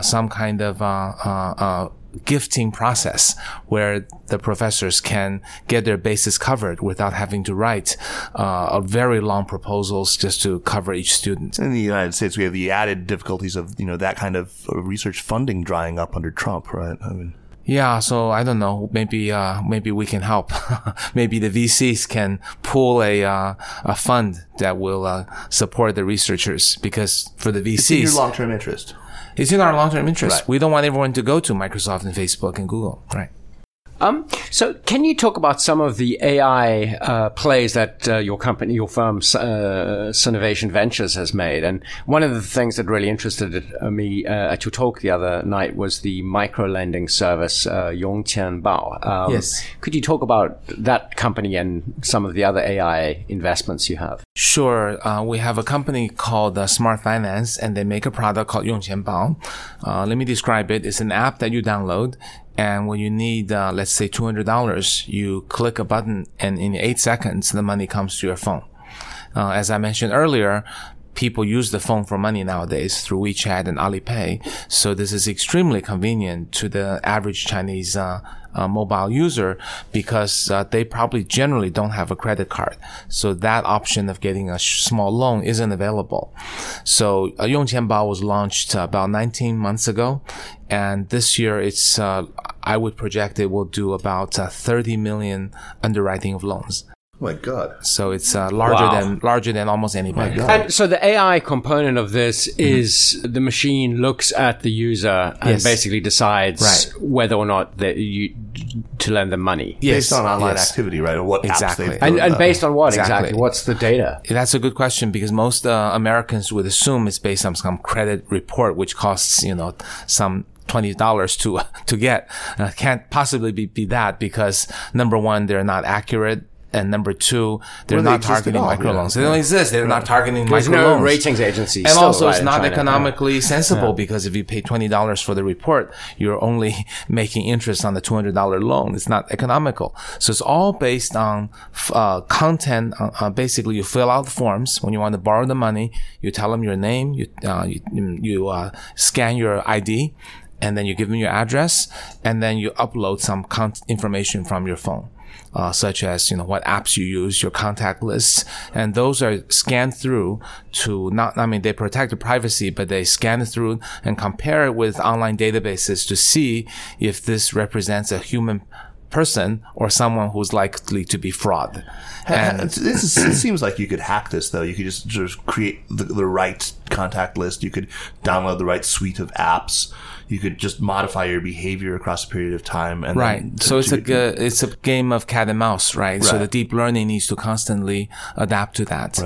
some kind of gifting process where the professors can get their bases covered without having to write very long proposals just to cover each student. In the United States, we have the added difficulties of that kind of research funding drying up under Trump, right? Yeah, so I don't know. Maybe we can help. Maybe the VCs can pull a fund that will support the researchers because for the VCs, it's in your long-term interest. It's in our long-term interest. Right. We don't want everyone to go to Microsoft and Facebook and Google, right? So can you talk about some of the AI plays that your firm, Sinovation Ventures, has made? And one of the things that really interested me at your talk the other night was the micro-lending service, Yongqian Bao. Yes. Could you talk about that company and some of the other AI investments you have? Sure. We have a company called Smart Finance, and they make a product called Yongqian Bao. Let me describe it. It's an app that you download. And when you need, let's say $200, you click a button and in 8 seconds, the money comes to your phone. As I mentioned earlier, people use the phone for money nowadays through WeChat and Alipay. So this is extremely convenient to the average Chinese, mobile user because they probably generally don't have a credit card. So that option of getting a small loan isn't available. So Yongqian Bao was launched about 19 months ago. And this year it's, I would project it will do about 30 million underwriting of loans. Oh my God. So it's larger than almost anybody. Oh and so the AI component of this is the machine looks at the user and basically decides whether or not to lend them money. Yes. Based on online activity, right? Or what apps they've done. And based on what exactly? What's the data? That's a good question because most Americans would assume it's based on some credit report which costs, some $20 to get. Can't possibly be that because number one, they're not accurate. And number two, they're not targeting microloans. They don't exist. They're not targeting microloans. There's no ratings agency. And also, it's not economically sensible because if you pay $20 for the report, you're only making interest on the $200 loan. It's not economical. So it's all based on content. Basically, you fill out the forms when you want to borrow the money. You tell them your name. You scan your ID, and then you give them your address, and then you upload some information from your phone. Such as, what apps you use, your contact lists, and those are scanned through they protect the privacy, but they scan it through and compare it with online databases to see if this represents a human person or someone who's likely to be fraud. And it seems like you could hack this, though. You could just create the right contact list. You could download the right suite of apps. You could just modify your behavior across a period of time. And so it's a game of cat and mouse, right? So the deep learning needs to constantly adapt to that.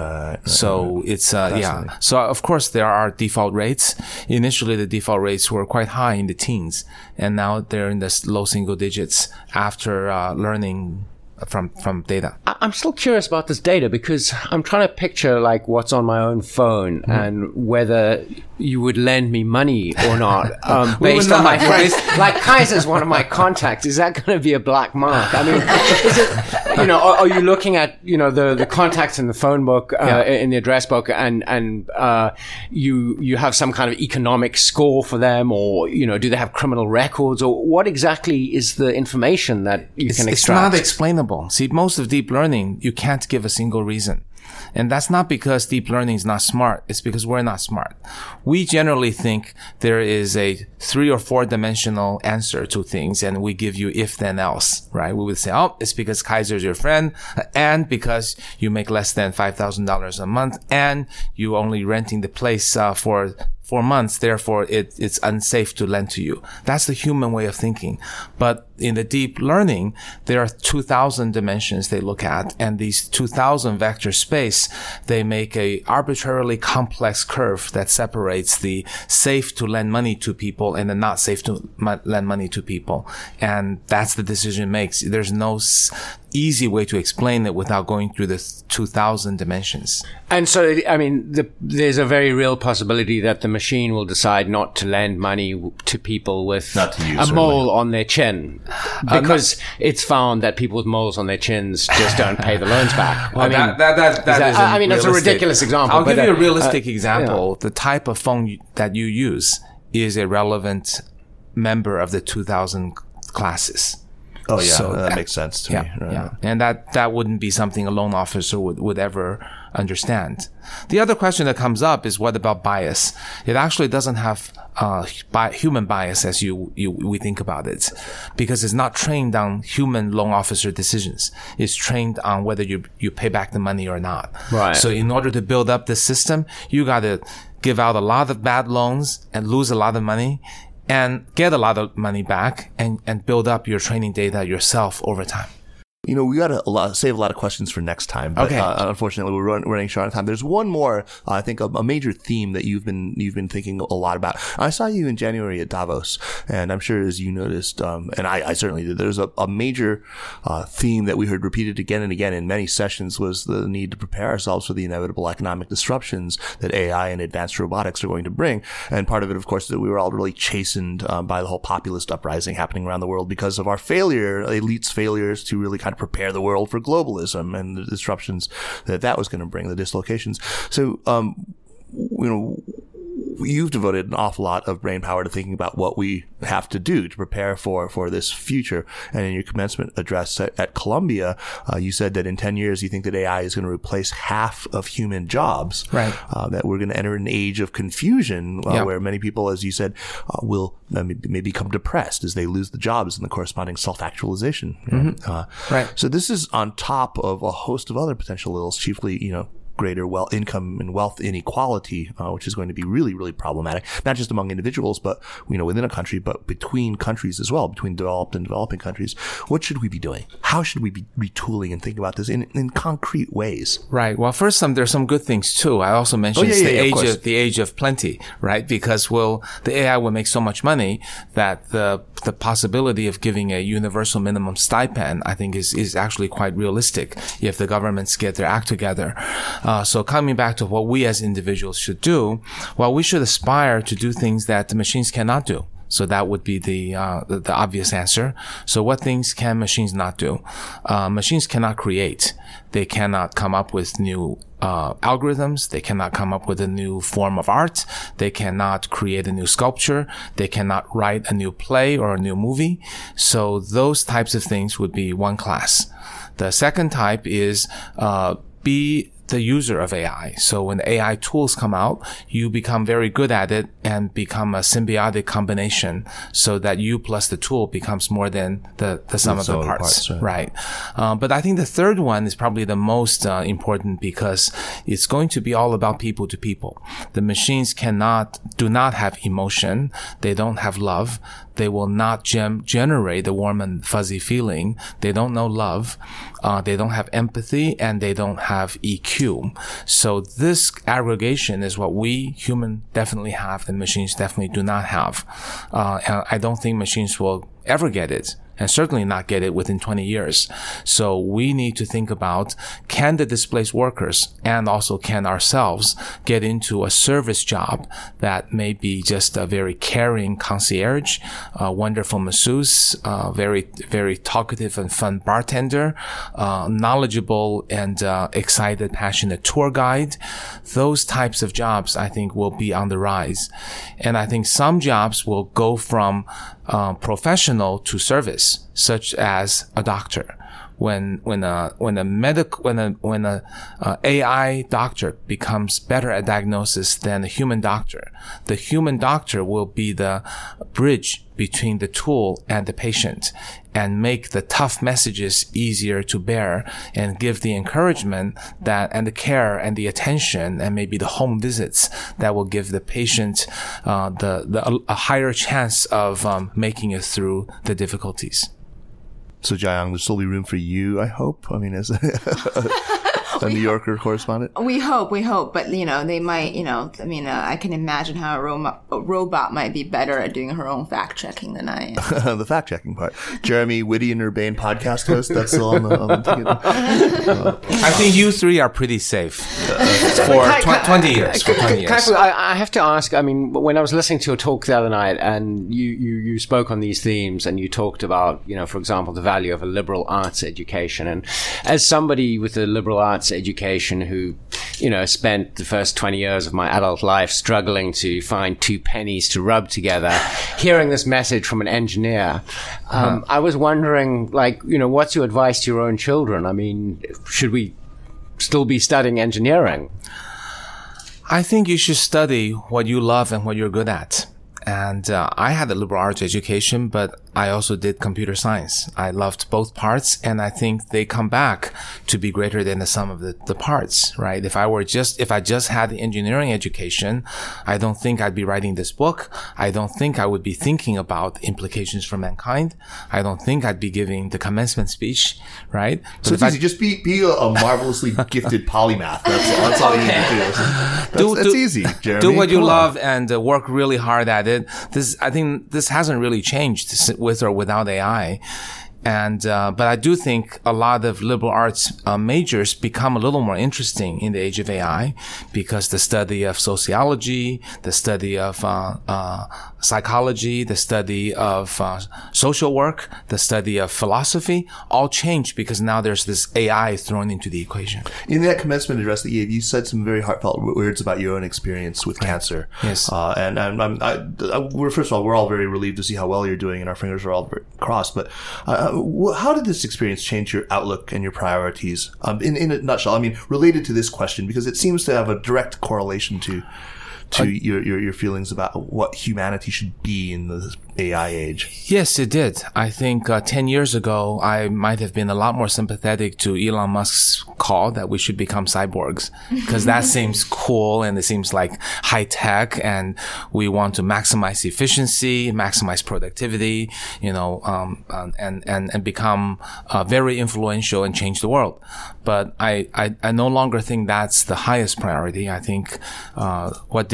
It's, So of course there are default rates. Initially the default rates were quite high in the teens and now they're in the low single digits after learning from data. I'm still curious about this data because I'm trying to picture what's on my own phone and whether you would lend me money or not based on my voice. Kaiser's one of my contacts. Is that going to be a black mark? Is it, are you looking at, the contacts in the phone book, in the address book and you have some kind of economic score for them or, do they have criminal records or what exactly is the information that you can extract? It's not explainable. See, most of deep learning, you can't give a single reason. And that's not because deep learning is not smart. It's because we're not smart. We generally think there is a 3 or 4 dimensional answer to things, and we give you if then else, right? We would say, it's because Kaiser's your friend, and because you make less than $5,000 a month, and you only renting the place for for months, therefore it's unsafe to lend to you. That's the human way of thinking. But in the deep learning, there are 2,000 dimensions they look at, and these 2,000 vector space, they make a arbitrarily complex curve that separates the safe to lend money to people and the not safe to lend money to people. And that's the decision it makes. There's no easy way to explain it without going through the 2,000 dimensions. And so, I mean, there's a very real possibility that the machine will decide not to lend money to people with a mole on their chin, because it's found that people with moles on their chins just don't pay the loans back. Well, I mean, that's a ridiculous example. I'll give you a realistic example. Yeah. The type of phone that you use is a relevant member of the 2,000 classes. Oh, yeah. So that makes sense to me. Right. Yeah. And that wouldn't be something a loan officer would ever understand. The other question that comes up is, what about bias? It actually doesn't have human bias as we think about it, because it's not trained on human loan officer decisions. It's trained on whether you pay back the money or not. Right. So in order to build up this system, you got to give out a lot of bad loans and lose a lot of money, and get a lot of money back, and build up your training data yourself over time. You know, we got to save a lot of questions for next time. But, okay. Unfortunately, we're running short on time. There's one more, I think, a major theme that you've been thinking a lot about. I saw you in January at Davos, and I'm sure as you noticed, and I certainly did, there's a major theme that we heard repeated again and again in many sessions, was the need to prepare ourselves for the inevitable economic disruptions that AI and advanced robotics are going to bring. And part of it, of course, is that we were all really chastened by the whole populist uprising happening around the world because of our elites' failures to really kind of prepare the world for globalism and the disruptions that was going to bring, the dislocations. So, you know, you've devoted an awful lot of brain power to thinking about what we have to do to prepare for this future. And in your commencement address at Columbia, you said that in 10 years, you think that AI is going to replace half of human jobs, right? That we're going to enter an age of confusion where many people, as you said, will may become depressed as they lose the jobs and the corresponding self-actualization. Mm-hmm. Right. So this is on top of a host of other potential ills, chiefly, you know, greater income and wealth inequality, which is going to be really, really problematic, not just among individuals, but, you know, within a country, but between countries as well, between developed and developing countries. What should we be doing? How should we be retooling and thinking about this in concrete ways? Right. Well, first, there's some good things too. I also mentioned the age of plenty, right? Because the AI will make so much money that the possibility of giving a universal minimum stipend, I think, is actually quite realistic if the governments get their act together. So coming back to what we as individuals should do, well, we should aspire to do things that the machines cannot do. So that would be the obvious answer. So what things can machines not do? Machines cannot create. They cannot come up with new algorithms. They cannot come up with a new form of art. They cannot create a new sculpture. They cannot write a new play or a new movie. So those types of things would be one class. The second type is be the user of AI. So when AI tools come out, you become very good at it and become a symbiotic combination, so that you plus the tool becomes more than the sum of the parts. Right. But I think the third one is probably the most important, because it's going to be all about people to people. The machines do not have emotion. They don't have love. They will not generate the warm and fuzzy feeling. They don't know love. They don't have empathy, and they don't have EQ. So this aggregation is what we human definitely have and machines definitely do not have. And I don't think machines will ever get it, and certainly not get it within 20 years. So we need to think about, can the displaced workers and also can ourselves get into a service job that may be just a very caring concierge, a wonderful masseuse, very, very talkative and fun bartender, knowledgeable and excited, passionate tour guide. Those types of jobs, I think, will be on the rise. And I think some jobs will go from professional to service, such as a doctor when an AI doctor becomes better at diagnosis than a human doctor, the human doctor will be the bridge between the tool and the patient and make the tough messages easier to bear and give the encouragement that, and the care and the attention and maybe the home visits that will give the patient, a higher chance of, making it through the difficulties. So, Jiayang, there's still room for you, I hope. I mean, as a New Yorker correspondent? We hope. But, they might, I can imagine how a robot might be better at doing her own fact-checking than I am. The fact-checking part. Jeremy, witty and urbane podcast host. That's still on the ticket. I think you three are pretty safe for 20 years. Kai-Fu, I have to ask, when I was listening to your talk the other night and you spoke on these themes and you talked about, for example, the value of a liberal arts education. And as somebody with a liberal arts education who, spent the first 20 years of my adult life struggling to find 2 pennies to rub together, hearing this message from an engineer, I was wondering, what's your advice to your own children? Should we still be studying engineering? I think you should study what you love and what you're good at. And I had a liberal arts education, but I also did computer science. I loved both parts, and I think they come back to be greater than the sum of the parts, right? If I just had engineering education, I don't think I'd be writing this book. I don't think I would be thinking about implications for mankind. I don't think I'd be giving the commencement speech, right? So it's easy. Just be a marvelously gifted polymath. That's all you need to do. That's easy, Jeremy. Do what you love and work really hard at it. I think this hasn't really changed with or without AI. And, but I do think a lot of liberal arts majors become a little more interesting in the age of AI because the study of sociology, the study of, psychology, the study of, social work, the study of philosophy all change because now there's this AI thrown into the equation. In that commencement address that you gave, you said some very heartfelt words about your own experience with cancer. Yes. And first of all, we're all very relieved to see how well you're doing and our fingers are all crossed, but, how did this experience change your outlook and your priorities? In a nutshell, related to this question, because it seems to have a direct correlation to your feelings about what humanity should be in the AI age. Yes, it did. I think 10 years ago, I might have been a lot more sympathetic to Elon Musk's call that we should become cyborgs, because that seems cool and it seems like high tech and we want to maximize efficiency, maximize productivity, and become very influential and change the world. But I no longer think that's the highest priority. I think what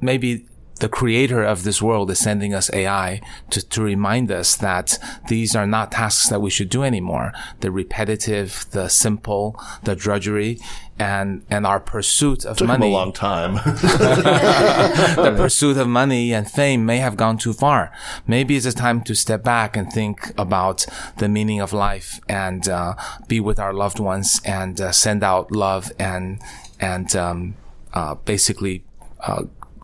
maybe the creator of this world is sending us AI to remind us that these are not tasks that we should do anymore. The repetitive, the simple, the drudgery, and our pursuit of money. Took him a long time. The pursuit of money and fame may have gone too far. Maybe it's a time to step back and think about the meaning of life and be with our loved ones and send out love and basically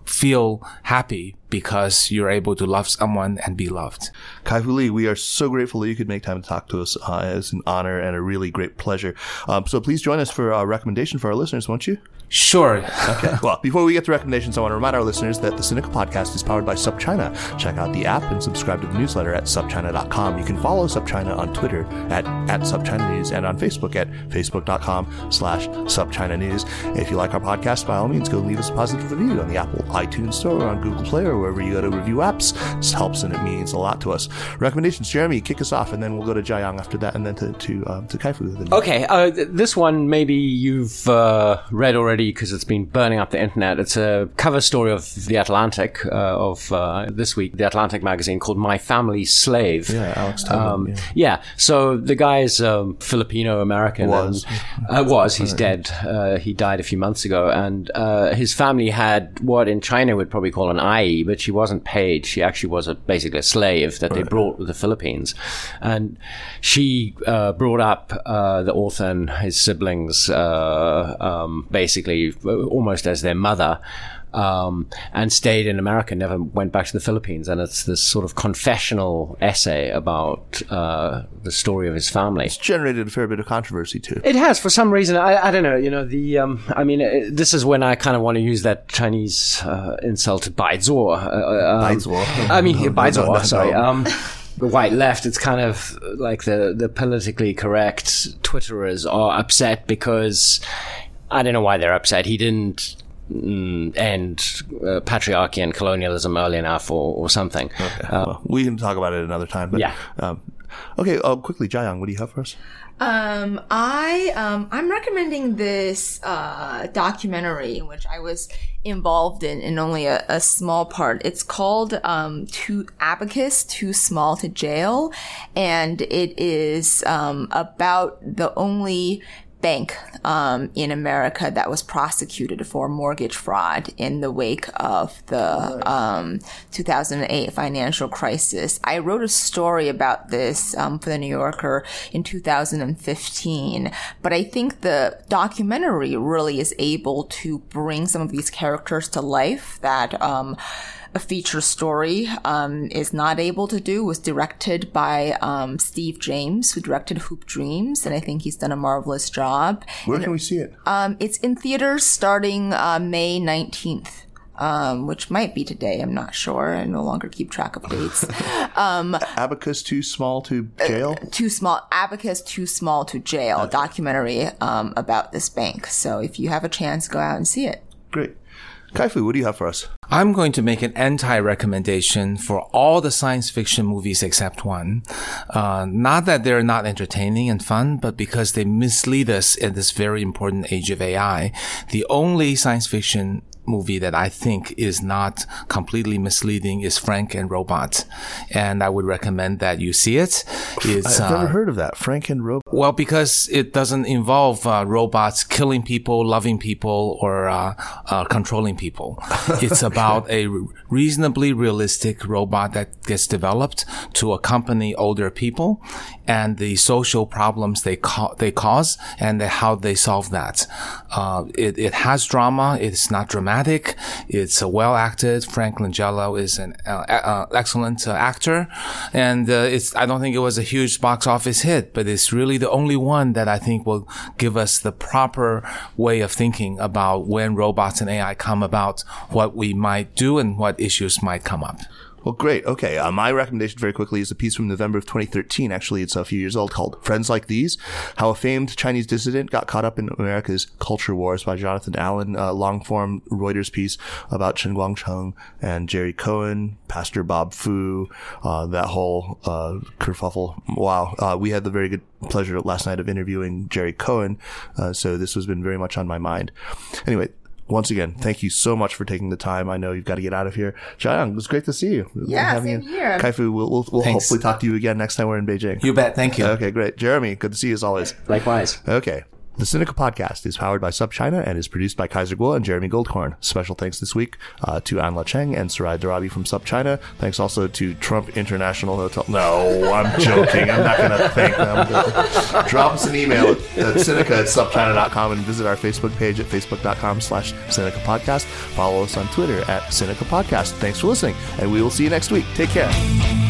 feel happy because you're able to love someone and be loved. Kai-Fu Lee, we are so grateful that you could make time to talk to us. It's an honor and a really great pleasure. So please join us for a recommendation for our listeners, won't you? Sure. Okay. Well, before we get to recommendations, I want to remind our listeners that the Sinica Podcast is powered by SupChina. Check out the app and subscribe to the newsletter at SupChina.com. You can follow SupChina on Twitter at SupChinaNews and on Facebook at Facebook.com/SupChinaNews. If you like our podcast, by all means, go leave us a positive review on the Apple iTunes Store or on Google Play or wherever you go to review apps. This helps and it means a lot to us. Recommendations, Jeremy, kick us off, and then we'll go to Jiayang after that, and then to Kai-Fu. Okay. This one maybe you've read already, because it's been burning up the internet. It's a cover story of The Atlantic of this week, The Atlantic magazine, called My Family's Slave. Yeah, Alex Tubman. Yeah. So the guy's Filipino-American. Was. He's dead. He died a few months ago. And his family had what in China would probably call an IE, but she wasn't paid. She actually was basically a slave that they brought with the Philippines. And she brought up the author and his siblings basically almost as their mother, and stayed in America, never went back to the Philippines. And it's this sort of confessional essay about the story of his family. It's generated a fair bit of controversy, too. It has, for some reason. I don't know. You know, the I mean, this is when I kind of want to use that Chinese insult, Baizuo. I mean, Baizuo, sorry. The white left, it's kind of like the politically correct Twitterers are upset because, I don't know why they're upset. He didn't end patriarchy and colonialism early enough or something. Okay. Well, we can talk about it another time. But, yeah. Okay, quickly, Jiayang, what do you have for us? I'm recommending this documentary in which I was involved in only a small part. It's called Abacus: Too Small to Jail, and it is about the only bank in America that was prosecuted for mortgage fraud in the wake of the 2008 financial crisis. I wrote a story about this for The New Yorker in 2015, but I think the documentary really is able to bring some of these characters to life that a feature story is not able to do. It was directed by Steve James, who directed Hoop Dreams, and I think he's done a marvelous job. Where can we see it? It's in theaters starting May 19th. Which might be today, I'm not sure. I no longer keep track of dates. Abacus Too Small to Jail? Abacus Too Small to Jail, okay. Documentary about this bank. So if you have a chance, go out and see it. Great. Kai-Fu, what do you have for us? I'm going to make an anti-recommendation for all the science fiction movies except one. Not that they're not entertaining and fun, but because they mislead us at this very important age of AI. The only science fiction movie that I think is not completely misleading is Frank and Robot, and I would recommend that you see it. It's, I've never heard of that, Frank and Robot. Well, because it doesn't involve robots killing people, loving people, or controlling people. It's about a reasonably realistic robot that gets developed to accompany older people and the social problems they cause and how they solve that. It has drama. It's not dramatic. It's well acted. Frank Langella is an excellent actor, and I don't think it was a huge box office hit, but it's really the only one that I think will give us the proper way of thinking about when robots and AI come about, what we might do, and what issues might come up. Well, great. Okay. My recommendation very quickly is a piece from November of 2013. Actually, it's a few years old, called Friends Like These, How a Famed Chinese Dissident Got Caught Up in America's Culture Wars, by Jonathan Allen, a long-form Reuters piece about Chen Guangcheng and Jerry Cohen, Pastor Bob Fu, that whole kerfuffle. Wow. We had the very good pleasure last night of interviewing Jerry Cohen, so this has been very much on my mind. Anyway. Once again, thank you so much for taking the time. I know you've got to get out of here. Jiayang, it was great to see you. Yeah, same here. Kai-Fu, we'll hopefully talk to you again next time we're in Beijing. You bet. Thank you. Okay, great. Jeremy, good to see you as always. Likewise. Okay. The Sinica Podcast is powered by SupChina and is produced by Kaiser Guo and Jeremy Goldcorn. Special thanks this week to Anla Cheng and Sarai Darabi from SupChina. Thanks also to Trump International Hotel. No, I'm joking. I'm not going to thank them. Drop us an email at sinica@supchina.com and visit our Facebook page at facebook.com/SinicaPodcast. Follow us on Twitter at Sinica Podcast. Thanks for listening, and we will see you next week. Take care.